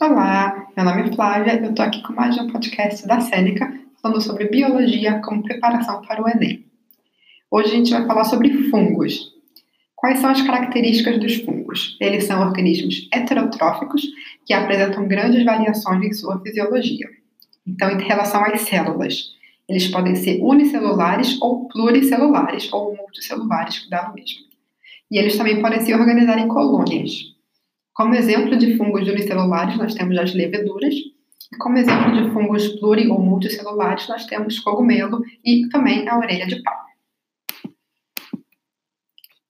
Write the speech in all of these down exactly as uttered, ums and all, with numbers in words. Olá, meu nome é Flávia e eu estou aqui com mais um podcast da Cênica falando sobre biologia como preparação para o Enem. Hoje a gente vai falar sobre fungos. Quais são as características dos fungos? Eles são organismos heterotróficos que apresentam grandes variações em sua fisiologia. Então, em relação às células, eles podem ser unicelulares ou pluricelulares ou multicelulares, que dá no mesmo. E eles também podem se organizar em colônias. Como exemplo de fungos unicelulares, nós temos as leveduras. E como exemplo de fungos pluri- ou multicelulares, nós temos cogumelo e também a orelha de pau.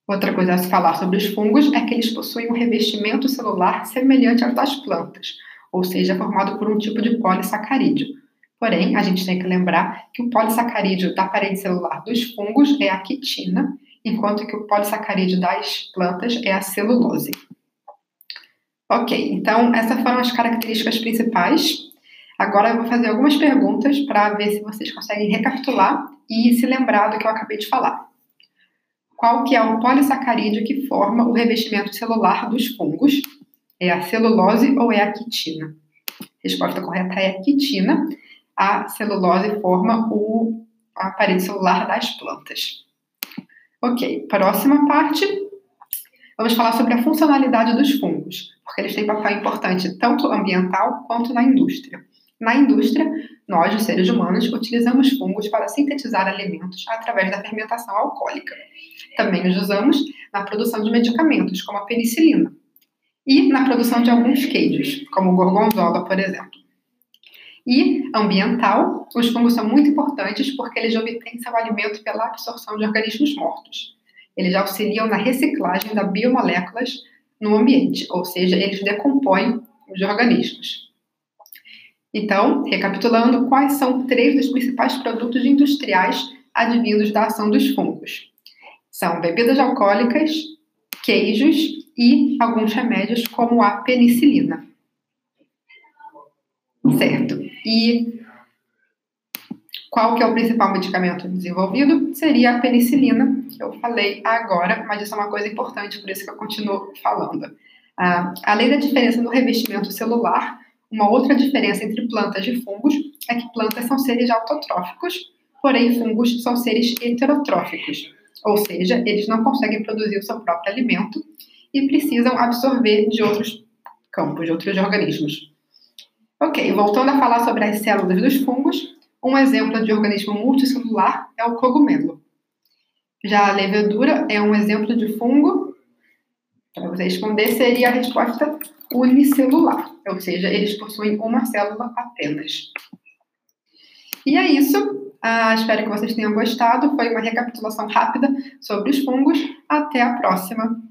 Outra coisa a se falar sobre os fungos é que eles possuem um revestimento celular semelhante ao das plantas, ou seja, formado por um tipo de polissacarídeo. Porém, a gente tem que lembrar que o polissacarídeo da parede celular dos fungos é a quitina, enquanto que o polissacarídeo das plantas é a celulose. Ok, então essas foram as características principais. Agora eu vou fazer algumas perguntas para ver se vocês conseguem recapitular e se lembrar do que eu acabei de falar. Qual que é o polissacarídeo que forma o revestimento celular dos fungos? É a celulose ou é a quitina? A resposta correta é a quitina. A celulose forma o, a parede celular das plantas. Ok, próxima parte. Vamos falar sobre a funcionalidade dos fungos, porque eles têm papel importante tanto ambiental quanto na indústria. Na indústria, nós, os seres humanos, utilizamos fungos para sintetizar alimentos através da fermentação alcoólica. Também os usamos na produção de medicamentos, como a penicilina, e na produção de alguns queijos, como o gorgonzola, por exemplo. E, ambiental, os fungos são muito importantes porque eles obtêm seu alimento pela absorção de organismos mortos. Eles auxiliam na reciclagem das biomoléculas no ambiente, ou seja, eles decompõem os organismos. Então, recapitulando, quais são três dos principais produtos industriais advindos da ação dos fungos? São bebidas alcoólicas, queijos e alguns remédios como a penicilina. Certo. E qual que é o principal medicamento desenvolvido? Seria a penicilina, que eu falei agora, mas isso é uma coisa importante, por isso que eu continuo falando. Ah, além da diferença no revestimento celular, uma outra diferença entre plantas e fungos é que plantas são seres autotróficos, porém fungos são seres heterotróficos, ou seja, eles não conseguem produzir o seu próprio alimento e precisam absorver de outros campos, de outros organismos. Ok, voltando a falar sobre as células dos fungos, um exemplo de organismo multicelular é o cogumelo. Já a levedura é um exemplo de fungo. Para você responder, seria a resposta unicelular, ou seja, eles possuem uma célula apenas. E é isso. Ah, espero que vocês tenham gostado. Foi uma recapitulação rápida sobre os fungos. Até a próxima!